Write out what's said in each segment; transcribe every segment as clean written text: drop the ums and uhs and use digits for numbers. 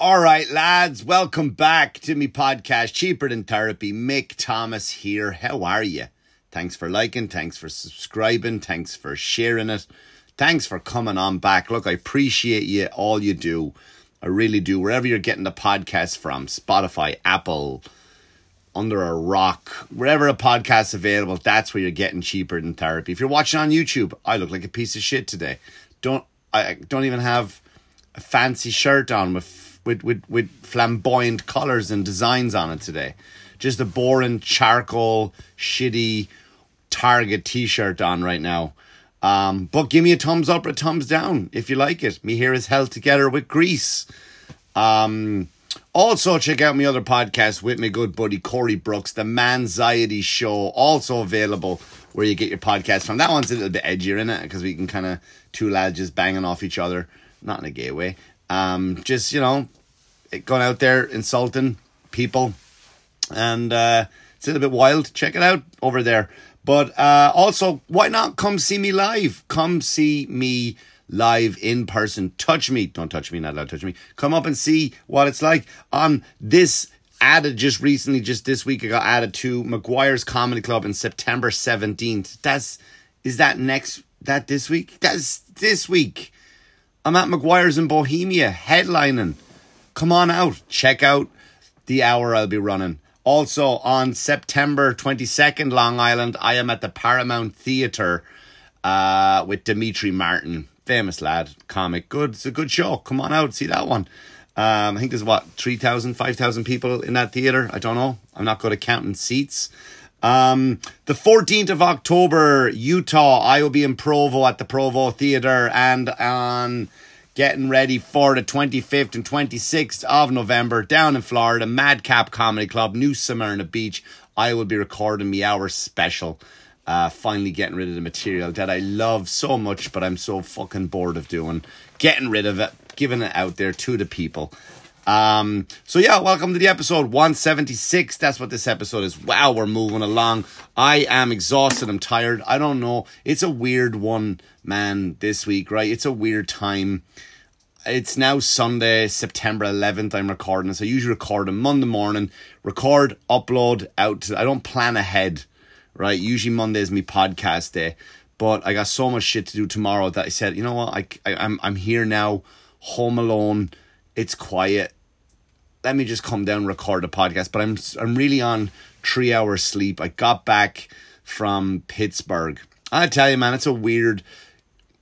All right, lads, welcome back to me podcast, Cheaper Than Therapy. McThomas here. How are you? Thanks for liking, thanks for subscribing, thanks for sharing it. Thanks for coming on back. Look, I appreciate you, all you do. I really do. Wherever you're getting the podcast from, Spotify, Apple, under a rock, wherever a podcast's available, that's where you're getting Cheaper Than Therapy. If you're watching on YouTube, I look like a piece of shit today. I don't even have a fancy shirt on with flamboyant colours and designs on it today. Just a boring charcoal shitty Target t-shirt on right now. But give me a thumbs up or a thumbs down if you like it. Me here is held together with grease. Also check out my other podcast with my good buddy Corey Brooks, the Manxiety Show, also available where you get your podcast from. That one's a little bit edgier, isn't it? Because we can kind of, two lads just banging off each other, not in a gay way. Just, you know, going out there, insulting people, and it's a little bit wild. Check it out over there. But also, why not come see me live? Come see me live in person. Touch me. Don't touch me. Not allowed to touch me. Come up and see what it's like. On this added just recently, just this week, I got added to McGuire's Comedy Club on September 17th. Is that this week? That's this week. I'm at McGuire's in Bohemia headlining. Come on out. Check out the hour I'll be running. Also, on September 22nd, Long Island, I am at the Paramount Theatre with Dimitri Martin. Famous lad, comic. Good. It's a good show. Come on out. See that one. I think there's, 3,000, 5,000 people in that theatre? I don't know. I'm not good at counting seats. The 14th of October, Utah, I will be in Provo at the Provo Theatre, and on getting ready for the 25th and 26th of November down in Florida, Madcap Comedy Club, New Smyrna Beach. I will be recording my hour special, finally getting rid of the material that I love so much, but I'm so fucking bored of doing, getting rid of it, giving it out there to the people. So yeah, welcome to the episode 176. That's what this episode is. Wow, we're moving along. I am exhausted. I'm tired. I don't know. It's a weird one, man, this week, right? It's a weird time. It's now Sunday, September 11th. I'm recording this. I usually record on Monday morning, record, upload, out. I don't plan ahead, right? Usually Monday is my podcast day, but I got so much shit to do tomorrow that I said, you know what? I'm here now, home alone. It's quiet. Let me just come down and record a podcast. But I'm really on 3 hours sleep. I got back from Pittsburgh. I tell you, man, it's a weird...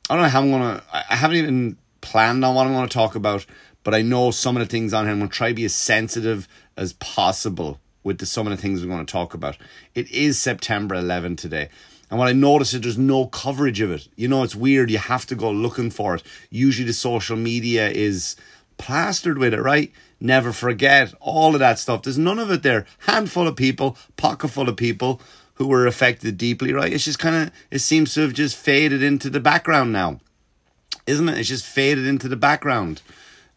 I don't know how I'm going to... I haven't even planned on what I'm going to talk about. But I know some of the things on here. I'm going to try to be as sensitive as possible with some of the things we're going to talk about. It is September 11 today. And what I noticed is there's no coverage of it. You know, it's weird. You have to go looking for it. Usually the social media is plastered with it, right? Never forget, all of that stuff. There's none of it there. Handful of people, pocket full of people who were affected deeply, right? It's just kind of, it seems to have just faded into the background now, isn't it? It's just faded into the background.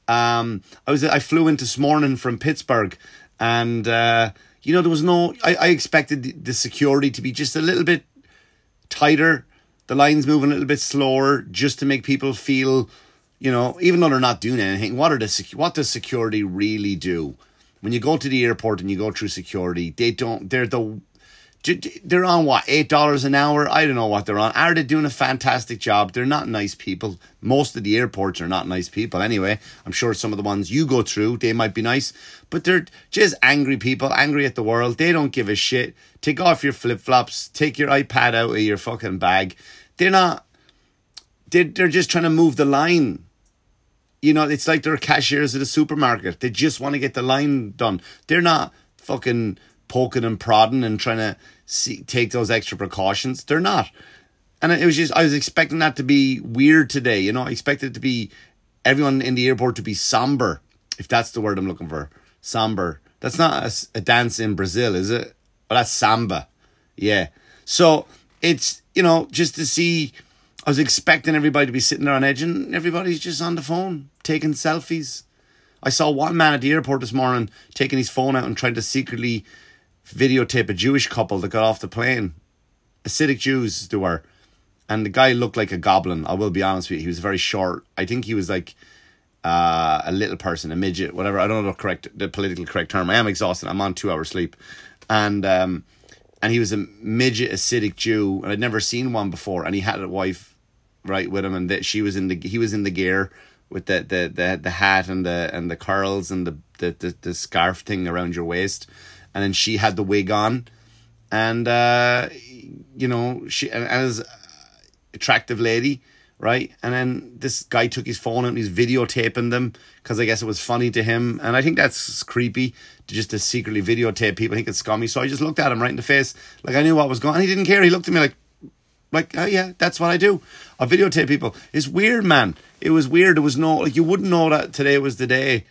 I flew in this morning from Pittsburgh, and you know, there was no, I expected the security to be just a little bit tighter, the lines moving a little bit slower, just to make people feel, you know, even though they're not doing anything, what does security really do? When you go to the airport and you go through security, they're on what, $8 an hour? I don't know what they're on. Are they doing a fantastic job? They're not nice people. Most of the airports are not nice people anyway. I'm sure some of the ones you go through, they might be nice, but they're just angry people, angry at the world. They don't give a shit. Take off your flip-flops, take your iPad out of your fucking bag. They're just trying to move the line. You know, it's like they're cashiers at a supermarket. They just want to get the line done. They're not fucking poking and prodding and trying to take those extra precautions. They're not. And it was just, I was expecting that to be weird today. You know, I expected it to be, everyone in the airport to be somber, if that's the word I'm looking for. Somber. That's not a dance in Brazil, is it? Well, that's samba. Yeah. So it's, you know, just to see... I was expecting everybody to be sitting there on edge, and everybody's just on the phone, taking selfies. I saw one man at the airport this morning taking his phone out and trying to secretly videotape a Jewish couple that got off the plane. Hasidic Jews they were. And the guy looked like a goblin, I will be honest with you. He was very short. I think he was like a little person, a midget, whatever. I don't know the politically correct term. I am exhausted. I'm on 2 hours sleep. And he was a midget acidic Jew, and I'd never seen one before. And he had a wife, right, with him, and that she was in the, he was in the gear with the hat and the curls and the scarf thing around your waist, and then she had the wig on, and you know, she as attractive lady, right? And then this guy took his phone out and he's videotaping them because I guess it was funny to him. And I think that's creepy, to secretly videotape people. I think it's scummy. So I just looked at him right in the face. Like, I knew what was going on. He didn't care. He looked at me like, oh yeah, that's what I do. I videotape people. It's weird, man. It was weird. There was no, like, you wouldn't know that today was the day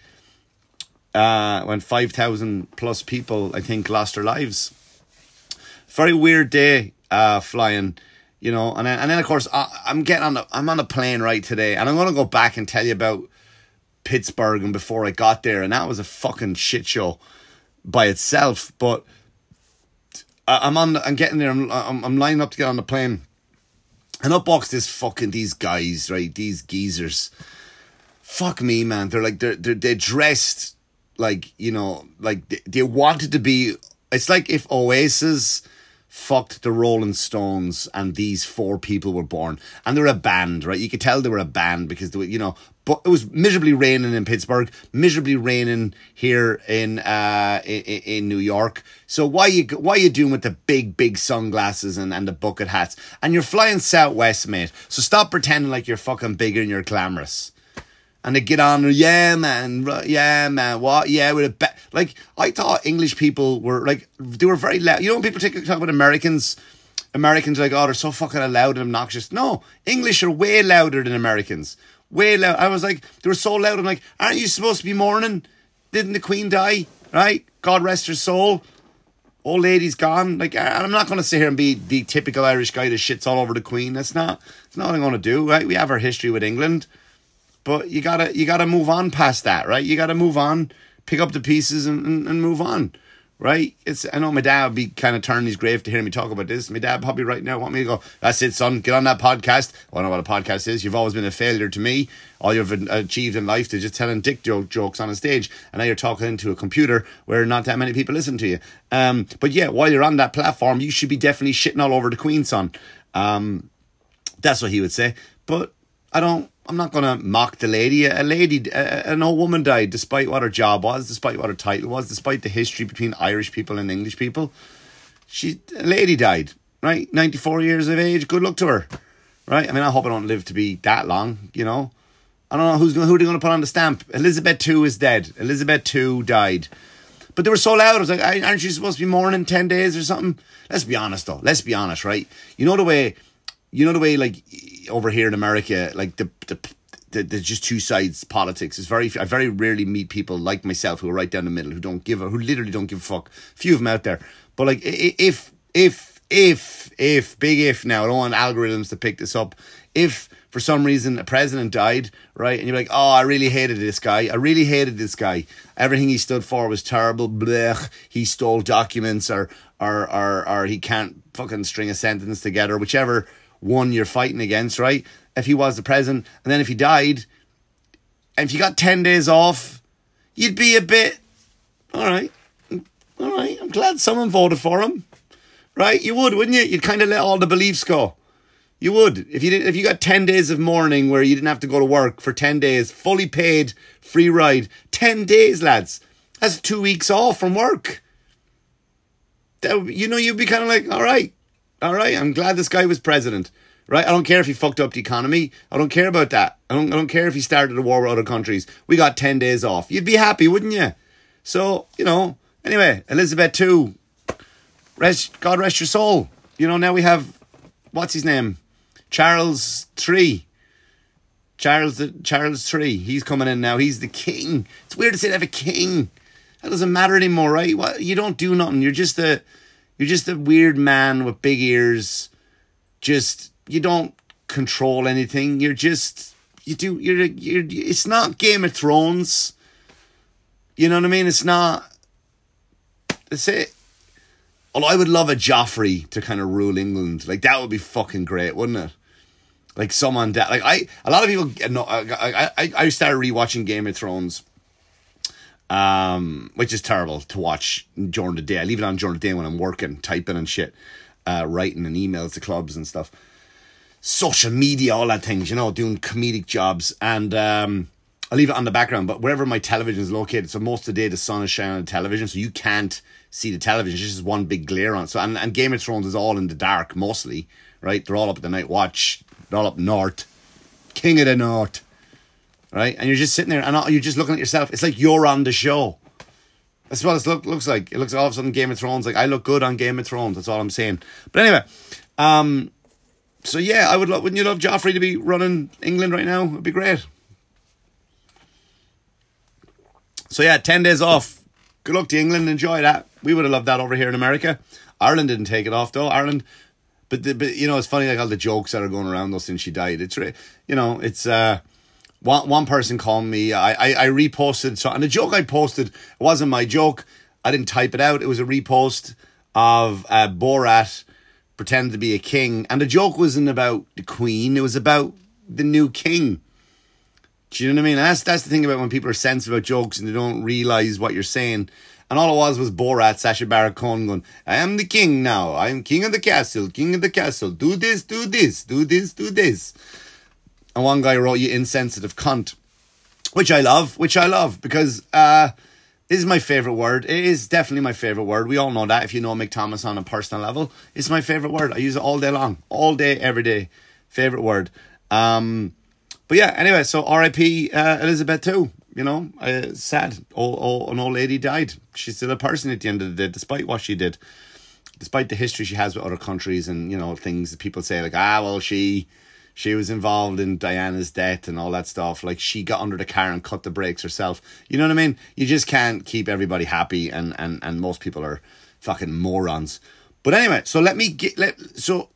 when 5,000 plus people, I think, lost their lives. Very weird day flying. You know, and then of course I'm on a plane right today, and I'm gonna go back and tell you about Pittsburgh and before I got there, and that was a fucking shit show by itself. But I'm getting there. I'm lining up to get on the plane, and up walks these guys, right? These geezers. Fuck me, man. They're like they're dressed like, you know, like they wanted to be. It's like if Oasis fucked the Rolling Stones and these four people were born, and they're a band, right? You could tell they were a band because they were, you know, but it was miserably raining in Pittsburgh, miserably raining here in New York. So why you doing with the big sunglasses and the bucket hats? And you're flying Southwest, mate. So stop pretending like you're fucking bigger and you're glamorous. And they get on, yeah, man, what? Yeah, with a like, I thought English people were, like, they were very loud. You know when people talk about Americans are like, oh, they're so fucking loud and obnoxious. No, English are way louder than Americans. Way loud. I was like, they were so loud. I'm like, aren't you supposed to be mourning? Didn't the Queen die? Right? God rest her soul. Old lady's gone. Like, I'm not going to sit here and be the typical Irish guy that shits all over the Queen. That's not what I'm going to do, right? We have our history with England. But you gotta move on past that, right? You gotta move on, pick up the pieces and move on, right? I know my dad would be kind of turning his grave to hear me talk about this. My dad probably right now want me to go, that's it, son, get on that podcast. I know what a podcast is. You've always been a failure to me. All you've achieved in life is just telling dick jokes on a stage. And now you're talking to a computer where not that many people listen to you. But yeah, while you're on that platform, you should be definitely shitting all over the Queen, son. That's what he would say. But I'm not going to mock the lady. An old woman died, despite what her job was, despite what her title was, despite the history between Irish people and English people. A lady died, right? 94 years of age. Good luck to her, right? I mean, I hope I don't live to be that long, you know. I don't know who they're going to put on the stamp. Elizabeth II is dead. Elizabeth II died. But they were so loud. I was like, aren't you supposed to be mourning 10 days or something? Let's be honest, though. Let's be honest, right? You know the way, like, over here in America, like, there's just two sides politics. I very rarely meet people like myself who are right down the middle, who literally don't give a fuck. Few of them out there. But, like, if, big if now, I don't want algorithms to pick this up. If, for some reason, a president died, right, and you're like, oh, I really hated this guy. Everything he stood for was terrible. Blech. He stole documents or he can't fucking string a sentence together, whichever one you're fighting against, right? If he was the president, and then if he died, and if you got 10 days off, you'd be a bit, all right, I'm glad someone voted for him, right? You would, wouldn't you? You'd kind of let all the beliefs go. You would. If you got 10 days of mourning where you didn't have to go to work for 10 days, fully paid, free ride, 10 days, lads. That's 2 weeks off from work. You know, you'd be kind of like, all right, I'm glad this guy was president, right? I don't care if he fucked up the economy. I don't care about that. I don't care if he started a war with other countries. We got 10 days off. You'd be happy, wouldn't you? So, you know, anyway, Elizabeth II, God rest your soul. You know, now we have, what's his name? Charles III. Charles III. He's coming in now. He's the king. It's weird to say they have a king. That doesn't matter anymore, right? What? You don't do nothing. You're just a weird man with big ears. Just, you don't control anything. It's not Game of Thrones. You know what I mean? It's not, that's it. Although I would love a Joffrey to kind of rule England. Like, that would be fucking great, wouldn't it? like someone that like a lot of people know. I started rewatching Game of Thrones, which is terrible to watch during the day. I leave it on during the day when I'm working, typing and shit, writing and emails to clubs and stuff, social media, all that things, you know, doing comedic jobs. And I leave it on the background, but wherever my television is located, so most of the day the sun is shining on the television, so you can't see the television. It's just one big glare on it. So, and Game of Thrones is all in the dark, mostly, right? They're all up at the night watch. They're all up north. King of the North, right? And you're just sitting there, and you're just looking at yourself. It's like you're on the show. That's what it looks like. It looks all of a sudden Game of Thrones. Like, I look good on Game of Thrones. That's all I'm saying. But anyway, so yeah, I would love, wouldn't you love Joffrey to be running England right now? It'd be great. So yeah, 10 days off. Good luck to England. Enjoy that. We would have loved that over here in America. Ireland didn't take it off though. Ireland, but you know, it's funny, like all the jokes that are going around though since she died. It's you know, it's one person called me. I reposted so, and the joke I posted, it wasn't my joke. I didn't type it out. It was a repost of Borat pretending to be a king, and the joke wasn't about the Queen. It was about the new king. Do you know what I mean? That's the thing about when people are sensitive about jokes and they don't realise what you're saying. And all it was Borat, Sacha Baron Cohen going, I am the king now. I am king of the castle. Do this, do this, do this, do this. And one guy wrote, you insensitive cunt. Which I love because this is my favourite word. It is definitely my favourite word. We all know that if you know McThomas on a personal level. It's my favourite word. I use it all day long. All day, every day. Favourite word. But yeah, anyway, so R.I.P. Elizabeth II, you know, sad. An old lady died. She's still a person at the end of the day, despite what she did, despite the history she has with other countries and, you know, things that people say like, well, she was involved in Diana's death and all that stuff. Like, she got under the car and cut the brakes herself. You know what I mean? You just can't keep everybody happy, and most people are fucking morons. But anyway, so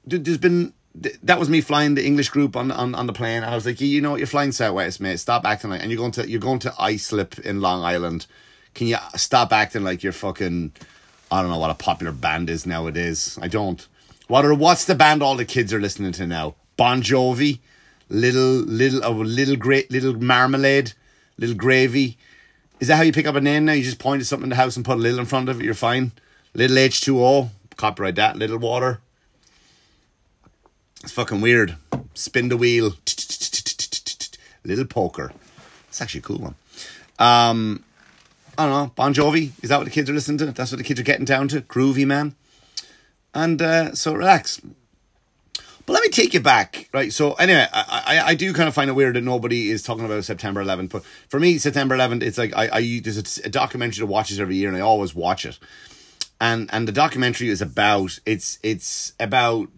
there's been... That was me flying the English group on the plane, and I was like, you know what, you're flying Southwest, mate. Stop acting like, and you're going to Islip in Long Island. Can you stop acting like you're fucking? I don't know what a popular band is nowadays. I don't. What's the band all the kids are listening to now? Bon Jovi, little marmalade, little gravy. Is that how you pick up a name now? You just point at something in the house and put a little in front of it. You're fine. Little H2O. Copyright that. Little water. It's fucking weird. Spin the wheel. Little poker. It's actually a cool one. I don't know. Bon Jovi. Is that what the kids are listening to? That's what the kids are getting down to. Groovy, man. And so relax. But let me take you back. Right. So anyway, I do kind of find it weird that nobody is talking about September 11th. But for me, September 11th, it's like there's a documentary that watches every year, and I always watch it. And the documentary is about... It's about...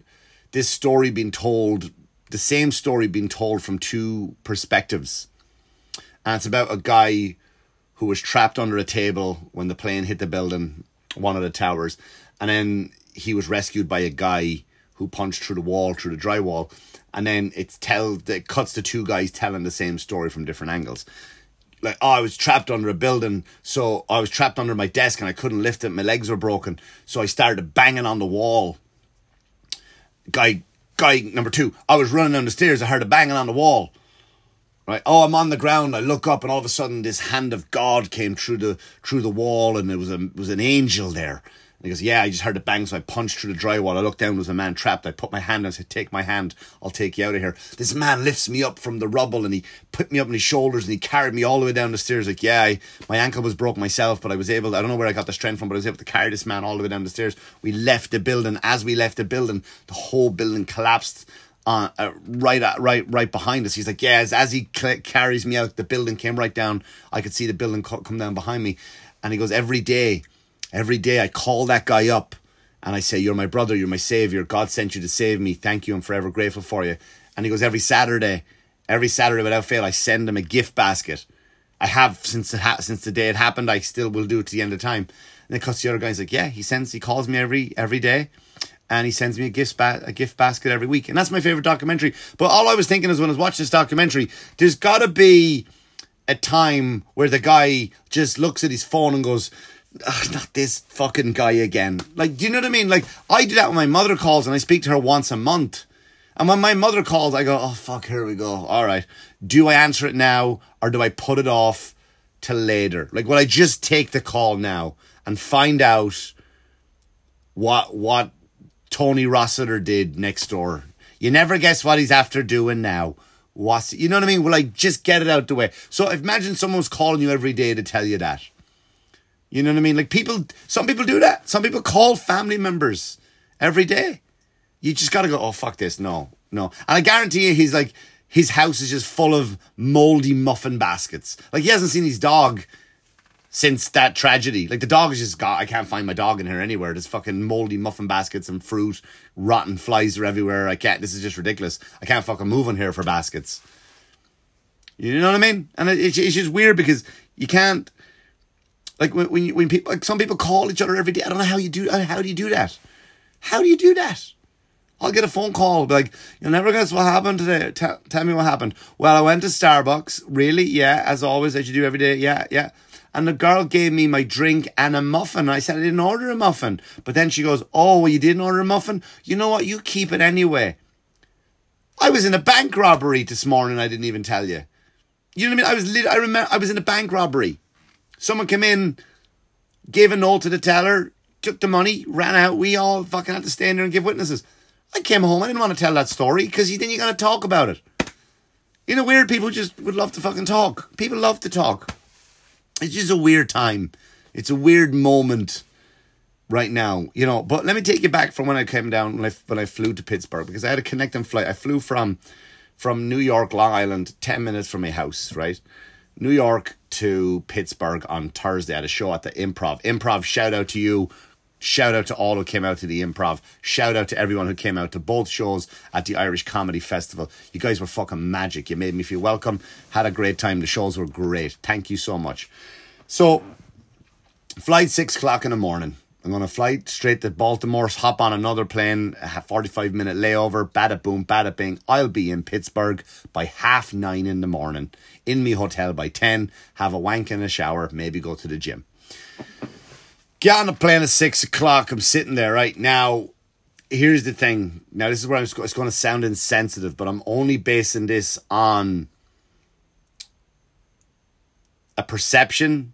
this story being told, the same story being told from two perspectives. And it's about a guy who was trapped under a table when the plane hit the building, one of the towers. And then he was rescued by a guy who punched through the wall, through the drywall. And then it cuts to two guys telling the same story from different angles. Like, I was trapped under a building, so I was trapped under my desk and I couldn't lift it. My legs were broken. So I started banging on the wall. Guy number two, I was running down the stairs. I heard a banging on the wall. Right. Oh, I'm on the ground. I look up, and all of a sudden, this hand of God came through the wall, and it was an angel there. And he goes, yeah, I just heard a bang, so I punched through the drywall. I looked down, there was a man trapped. I put my hand, and I said, take my hand. I'll take you out of here. This man lifts me up from the rubble, and he put me up on his shoulders, and he carried me all the way down the stairs. Like, yeah, my ankle was broke myself, but I was able to, I don't know where I got the strength from, but I was able to carry this man all the way down the stairs. We left the building. As we left the building, the whole building collapsed right behind us. He's like, yeah, as he carries me out, the building came right down. I could see the building come down behind me. And he goes, every day I call that guy up and I say, you're my brother, you're my savior. God sent you to save me. Thank you. I'm forever grateful for you. And he goes, every Saturday without fail, I send him a gift basket. I have since the day it happened. I still will do it to the end of time. And it cuts the other guy's like, yeah, he calls me every day. And he sends me a gift basket every week. And that's my favorite documentary. But all I was thinking is when I was watching this documentary, there's got to be a time where the guy just looks at his phone and goes, ugh, not this fucking guy again. Like, do you know what I mean? Like, I do that when my mother calls and I speak to her once a month. And when my mother calls, I go, oh, fuck, here we go. All right. Do I answer it now or do I put it off till later? Like, will I just take the call now and find out what Tony Rossiter did next door? You never guess what he's after doing now. What's, you know what I mean? Will I just get it out the way? So imagine someone's calling you every day to tell you that. You know what I mean? Like, people, some people do that. Some people call family members every day. You just got to go, oh, fuck this. No, no. And I guarantee you, he's like, his house is just full of moldy muffin baskets. Like, he hasn't seen his dog since that tragedy. Like, the dog is just, God, I can't find my dog in here anywhere. There's fucking moldy muffin baskets and fruit. Rotten flies are everywhere. I can't, this is just ridiculous. I can't fucking move in here for baskets. You know what I mean? And it's just weird because you can't, like, when people, like, some people call each other every day. I don't know how you do, How do you do that? I'll get a phone call, be like, you'll never guess what happened today. Tell me what happened. Well, I went to Starbucks. Really? Yeah, as always, as you do every day. Yeah, yeah. And the girl gave me my drink and a muffin. I said, I didn't order a muffin. But then she goes, oh, well, you didn't order a muffin? You know what? You keep it anyway. I was in a bank robbery this morning. I didn't even tell you. You know what I mean? I was in a bank robbery. Someone came in, gave a note to the teller, took the money, ran out. We all fucking had to stay in there and give witnesses. I came home. I didn't want to tell that story because then you got to talk about it. You know, weird people just would love to fucking talk. People love to talk. It's just a weird time. It's a weird moment right now, you know. But let me take you back from when I came down, when I flew to Pittsburgh, because I had a connecting flight. I flew from New York, Long Island, 10 minutes from my house, right? New York to Pittsburgh on Thursday. I had a show at the Improv. Improv, shout out to you. Shout out to all who came out to the Improv. Shout out to everyone who came out to both shows at the Irish Comedy Festival. You guys were fucking magic. You made me feel welcome. Had a great time. The shows were great. Thank you so much. So, flight 6 o'clock in the morning. I'm going to fly straight to Baltimore, hop on another plane, a 45-minute layover, bada boom, bada bing. I'll be in Pittsburgh by 9:30 in the morning. In me hotel by 10, have a wank and a shower, maybe go to the gym. Get on the plane at 6 o'clock. I'm sitting there right now. Here's the thing. Now, this is where it's going to sound insensitive, but I'm only basing this on a perception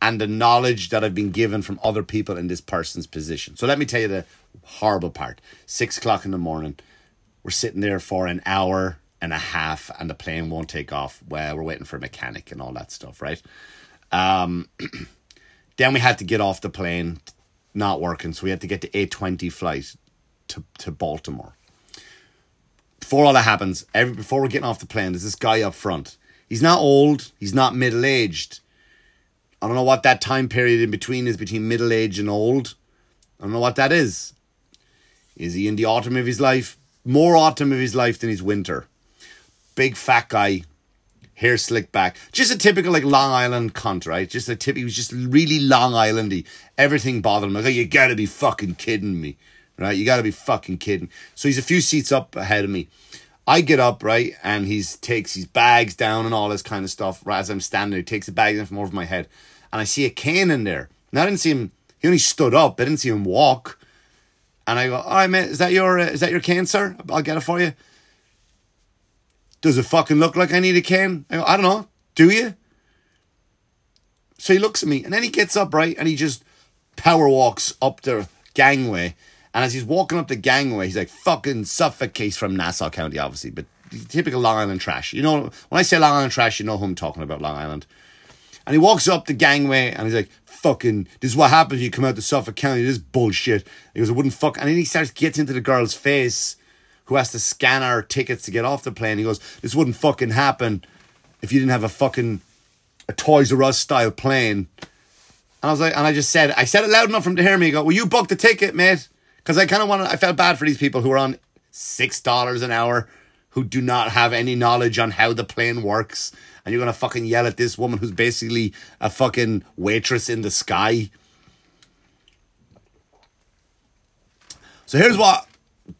and the knowledge that I've been given from other people in this person's position. So let me tell you the horrible part. 6 o'clock in the morning. We're sitting there for an hour and a half and the plane won't take off. Well, we're waiting for a mechanic and all that stuff, right? Then we had to get off the plane, not working. So we had to get the 8:20 flight to Baltimore. Before all that happens, before we're getting off the plane, there's this guy up front. He's not old. He's not middle-aged. I don't know what that time period in between is, between middle-aged and old. I don't know what that is. Is he in the autumn of his life? More autumn of his life than his winter. Big fat guy. Hair slicked back. Just a typical, like, Long Island cunt, right? He was just really Long Islandy. Everything bothered him. I was like, you gotta be fucking kidding me, right? You gotta be fucking kidding. So he's a few seats up ahead of me. I get up, right? And he takes his bags down and all this kind of stuff. Right as I'm standing there, he takes the bags down from over my head. And I see a cane in there. Now, I didn't see him. He only stood up. I didn't see him walk. And I go, all right, mate, is that your cane, sir? I'll get it for you. Does it fucking look like I need a cane? I go, I don't know. Do you? So he looks at me and then he gets up, right? And he just power walks up the gangway. And as he's walking up the gangway, he's like, fucking suffocate from Nassau County, obviously. But typical Long Island trash. You know, when I say Long Island trash, you know who I'm talking about, Long Island. And he walks up the gangway and he's like, fucking, this is what happens when you come out to Suffolk County. This is bullshit. He goes, I wouldn't fuck. And then he starts getting into the girl's face who has to scan our tickets to get off the plane. He goes, this wouldn't fucking happen if you didn't have a Toys R Us style plane. And I was like, and I said it loud enough for him to hear me. He goes, well, you booked the ticket, mate. Because I felt bad for these people who are on $6 an hour who do not have any knowledge on how the plane works. And you're going to fucking yell at this woman who's basically a fucking waitress in the sky. So here's what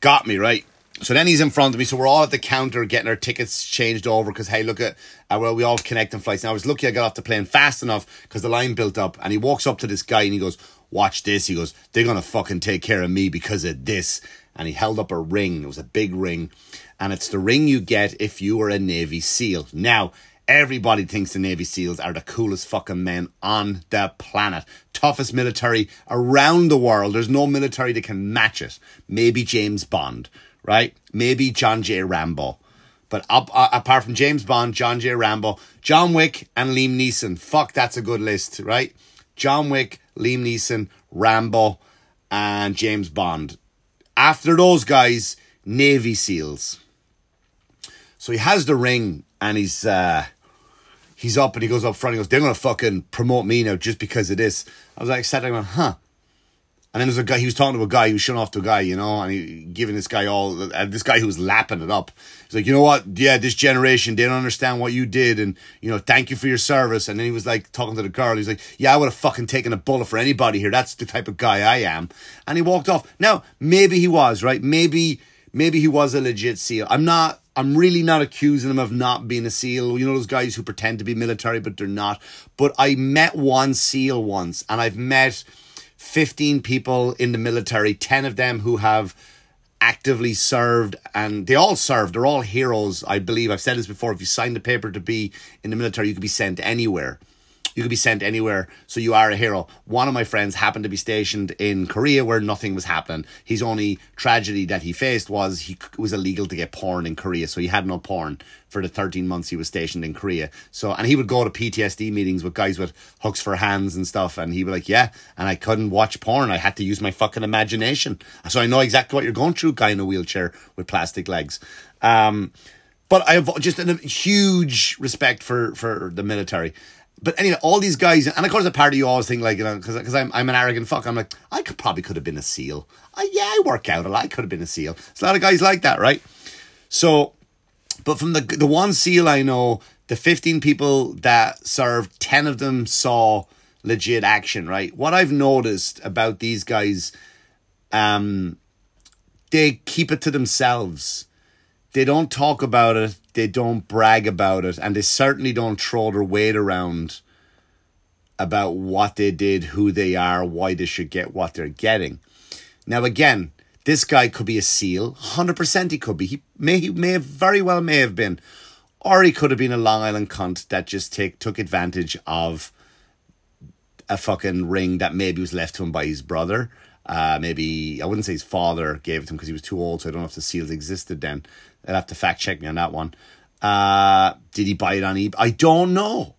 got me, right? So then he's in front of me. So we're all at the counter getting our tickets changed over because, hey, look at, well, we all connect in flights. And I was lucky I got off the plane fast enough because the line built up. And he walks up to this guy and he goes, watch this. He goes, they're going to fucking take care of me because of this. and he held up a ring. It was a big ring, and it's the ring you get if you were a Navy SEAL. Now, everybody thinks the Navy SEALs are the coolest fucking men on the planet. Toughest military around the world. There's no military that can match it. Maybe James Bond, right? Maybe John J. Rambo. But apart from James Bond, John J. Rambo, John Wick and Liam Neeson. Fuck, that's a good list, right? John Wick, Liam Neeson, Rambo and James Bond. After those guys, Navy SEALs. So he has the ring and he's up and he goes up front. He goes, they're going to fucking promote me now just because of this. I was like, sat down and went, huh. And then there's a guy, he was talking to a guy, he was showing off to a guy, you know, and he giving this guy all, this guy who was lapping it up. He's like, you know what? Yeah, this generation, they don't understand what you did. And, you know, thank you for your service. And then he was like talking to the girl. He's like, yeah, I would have fucking taken a bullet for anybody here. That's the type of guy I am. And he walked off. Now, maybe he was, right? Maybe he was a legit SEAL. I'm really not accusing him of not being a SEAL. You know those guys who pretend to be military, but they're not. But I met one SEAL once, and I've met 15 people in the military, 10 of them who have actively served, and they all served. They're all heroes, I believe. I've said this before. If you sign the paper to be in the military, you could be sent anywhere. You could be sent anywhere, so you are a hero. One of my friends happened to be stationed in Korea where nothing was happening. His only tragedy that he faced was it was illegal to get porn in Korea, so he had no porn for the 13 months he was stationed in Korea. So, and he would go to PTSD meetings with guys with hooks for hands and stuff, and he'd be like, yeah, and I couldn't watch porn. I had to use my fucking imagination. So I know exactly what you're going through, guy in a wheelchair with plastic legs. But I have just a huge respect for the military. But anyway, all these guys, and of course, a part of you always think, like, you know, because I'm an arrogant fuck. I'm like, I could have been a SEAL. I work out a lot. I could have been a SEAL. There's a lot of guys like that, right? So, but from the one SEAL I know, the 15 people that served, 10 of them saw legit action, right? What I've noticed about these guys, they keep it to themselves. They don't talk about it, they don't brag about it, and they certainly don't throw their weight around about what they did, who they are, why they should get what they're getting. Now, again, this guy could be a SEAL. 100% he could be. He may have been. Or he could have been a Long Island cunt that just took advantage of a fucking ring that maybe was left to him by his brother. Maybe, I wouldn't say his father gave it to him because he was too old, so I don't know if the SEALs existed then. I'll have to fact check me on that one. Did he buy it on eBay? I don't know.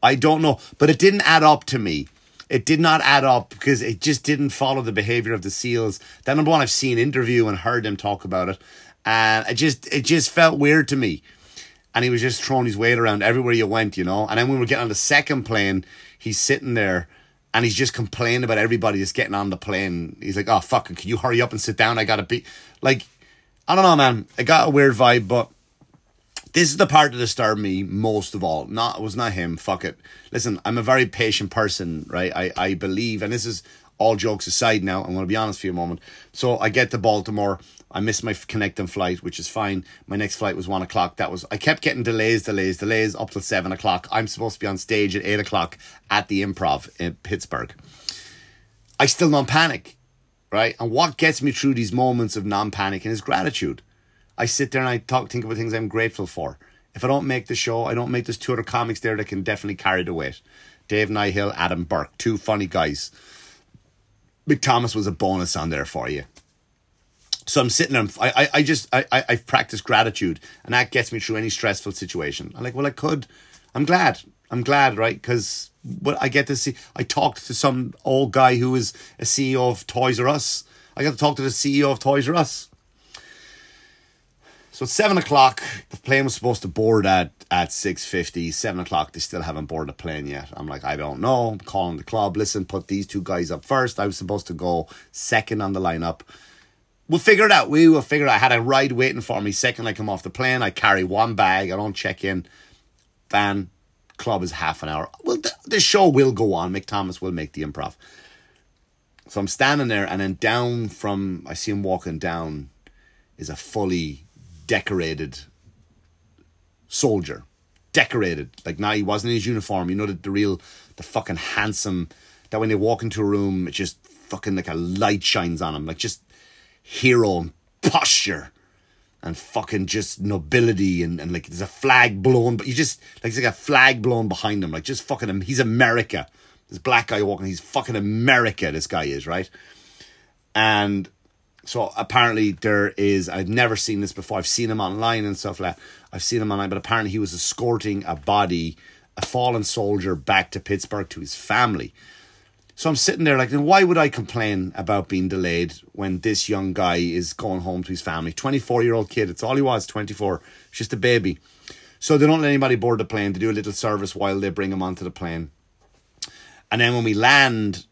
But it didn't add up to me. It did not add up because it just didn't follow the behavior of the SEALs. That, number one, I've seen an interview and heard them talk about it. And it just felt weird to me. And he was just throwing his weight around everywhere you went, you know. And then when we were getting on the second plane, he's sitting there. And he's just complaining about everybody that's getting on the plane. He's like, oh, fucking, can you hurry up and sit down? I got to be... Like, I don't know, man. I got a weird vibe, but this is the part that disturbed me most of all. It was not him. Fuck it. Listen, I'm a very patient person, right? I believe, and this is all jokes aside now. I'm going to be honest for you a moment. So I get to Baltimore. I missed my connecting flight, which is fine. My next flight was 1:00. I kept getting delays up till 7:00. I'm supposed to be on stage at 8:00 at the Improv in Pittsburgh. I still non-panic, right? And what gets me through these moments of non-panicking is gratitude. I sit there and I think about things I'm grateful for. If I don't make the show, I don't make, there's two other comics there that can definitely carry the weight. Dave Nihill, Adam Burke, two funny guys. McThomas was a bonus on there for you. So I'm sitting there, I've practiced gratitude, and that gets me through any stressful situation. I'm like, well, I'm glad, right? Because I get to see, I talked to some old guy who was a CEO of Toys R Us. I got to talk to the CEO of Toys R Us. So it's 7:00, the plane was supposed to board at 6:50, 7:00, they still haven't boarded the plane yet. I'm like, I don't know, I'm calling the club, listen, put these two guys up first. I was supposed to go second on the lineup. We'll figure it out. We will figure it out. I had a ride waiting for me. Second I come off the plane, I carry one bag. I don't check in. Van, club is half an hour. Well, the show will go on. McThomas will make the Improv. So I'm standing there, and then down from, I see him walking down, is a fully decorated soldier. Decorated. Like, now he wasn't in his uniform. You know, the fucking handsome, that when they walk into a room, it just fucking like a light shines on him. Like, just... hero posture and fucking just nobility and like there's a flag blown, but you just like it's like a flag blown behind him, like just fucking him. He's America. This black guy walking, he's fucking America. This guy is, right? And so apparently there is, I've never seen this before. I've seen him online and stuff like that. I've seen him online, but apparently he was escorting a body, a fallen soldier, back to Pittsburgh to his family. So I'm sitting there like, then why would I complain about being delayed when this young guy is going home to his family? 24-year-old kid. It's all he was, 24. It's just a baby. So they don't let anybody board the plane. They do a little service while they bring him onto the plane. And then when we land,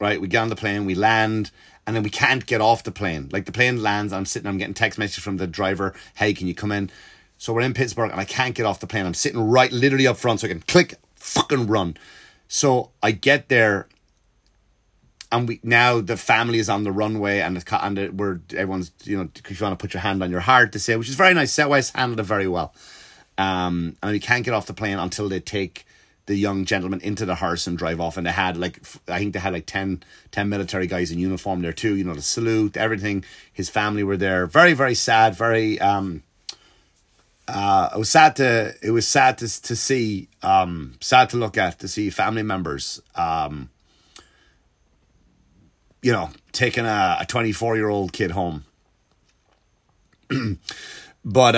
right, we get on the plane, we land, and then we can't get off the plane. Like the plane lands, I'm sitting, I'm getting text messages from the driver. Hey, can you come in? So we're in Pittsburgh and I can't get off the plane. I'm sitting right literally up front so I can click, fucking run. So I get there and we now the family is on the runway and we're, everyone's, you know, because you want to put your hand on your heart to say, which is very nice. Southwest handled it very well. And we can't get off the plane until they take the young gentleman into the hearse and drive off. And they had like, I think they had like 10 military guys in uniform there too, you know, the salute, everything. His family were there. Very, very sad. Very, it was sad to look at, to see family members, you know, taking a 24-year-old kid home. But,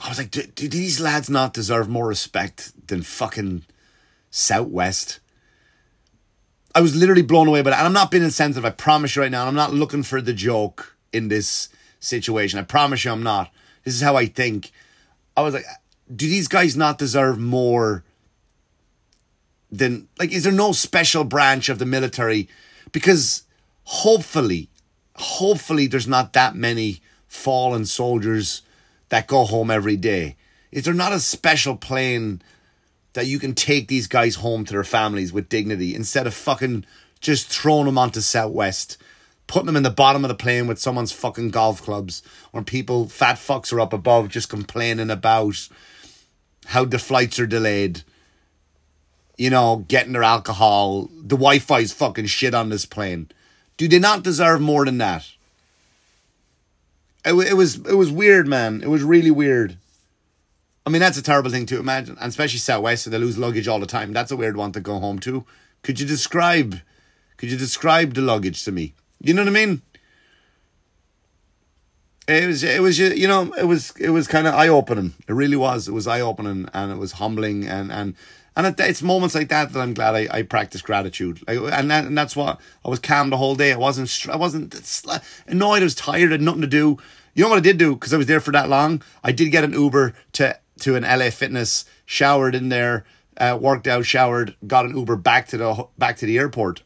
I was like, do these lads not deserve more respect than fucking Southwest? I was literally blown away by that. And I'm not being insensitive, I promise you right now. And I'm not looking for the joke in this situation. I promise you I'm not. This is how I think. I was like, do these guys not deserve more than... Like, is there no special branch of the military? Because hopefully there's not that many fallen soldiers that go home every day. Is there not a special plane that you can take these guys home to their families with dignity instead of fucking just throwing them onto Southwest, putting them in the bottom of the plane with someone's fucking golf clubs when people, fat fucks are up above just complaining about how the flights are delayed, you know, getting their alcohol, the Wi-Fi's fucking shit on this plane. Do they not deserve more than that? It was weird, man. It was really weird. I mean, that's a terrible thing to imagine. And especially Southwest, so they lose luggage all the time. That's a weird one to go home to. Could you describe the luggage to me? You know what I mean? It was, you know, it was kind of eye-opening. It really was. It was eye-opening and it was humbling. And it's moments like that that I'm glad I practice gratitude. And that's what, I was calm the whole day. I wasn't annoyed. I was tired. I had nothing to do. You know what I did do? Because I was there for that long, I did get an Uber to an LA Fitness, showered in there, worked out, showered, got an Uber back to the airport.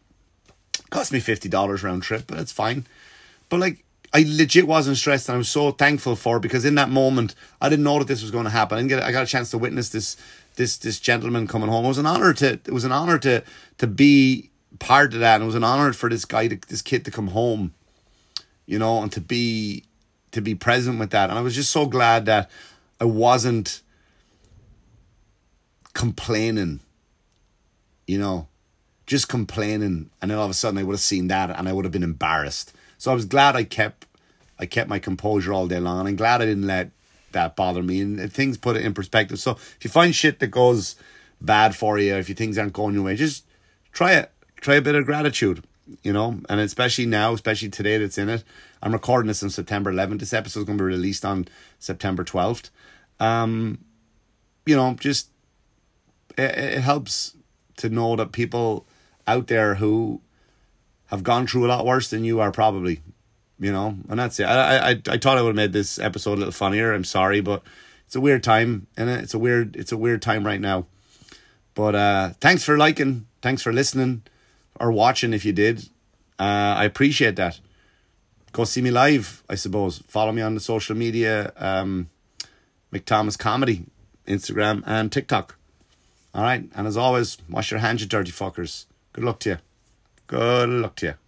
Cost me $50 round trip, but that's fine. But like, I legit wasn't stressed, and I was so thankful for it, because in that moment, I didn't know that this was going to happen. I got a chance to witness this gentleman coming home. It was an honor to be part of that, and it was an honor for this kid to come home, you know, and to be present with that. And I was just so glad that I wasn't complaining, you know, just complaining. And then all of a sudden I would have seen that and I would have been embarrassed. So I was glad I kept my composure all day long, and I'm glad I didn't let that bother me, and things put it in perspective. So if you find shit that goes bad for you, if you things aren't going your way, just try a bit of gratitude, you know. And especially now, especially today, that's in it. I'm recording this on September 11th. This episode's going to be released on September 12th. You know, just it helps to know that people out there who have gone through a lot worse than you are, probably, you know. And that's it. I thought I would have made this episode a little funnier. I'm sorry, but it's a weird time, and it's a weird time right now. But thanks for liking, thanks for listening or watching if you did. I appreciate that. Go see me live, I suppose. Follow me on the social media, McThomas Comedy, Instagram and TikTok. All right, and as always, wash your hands, you dirty fuckers. Good luck to you.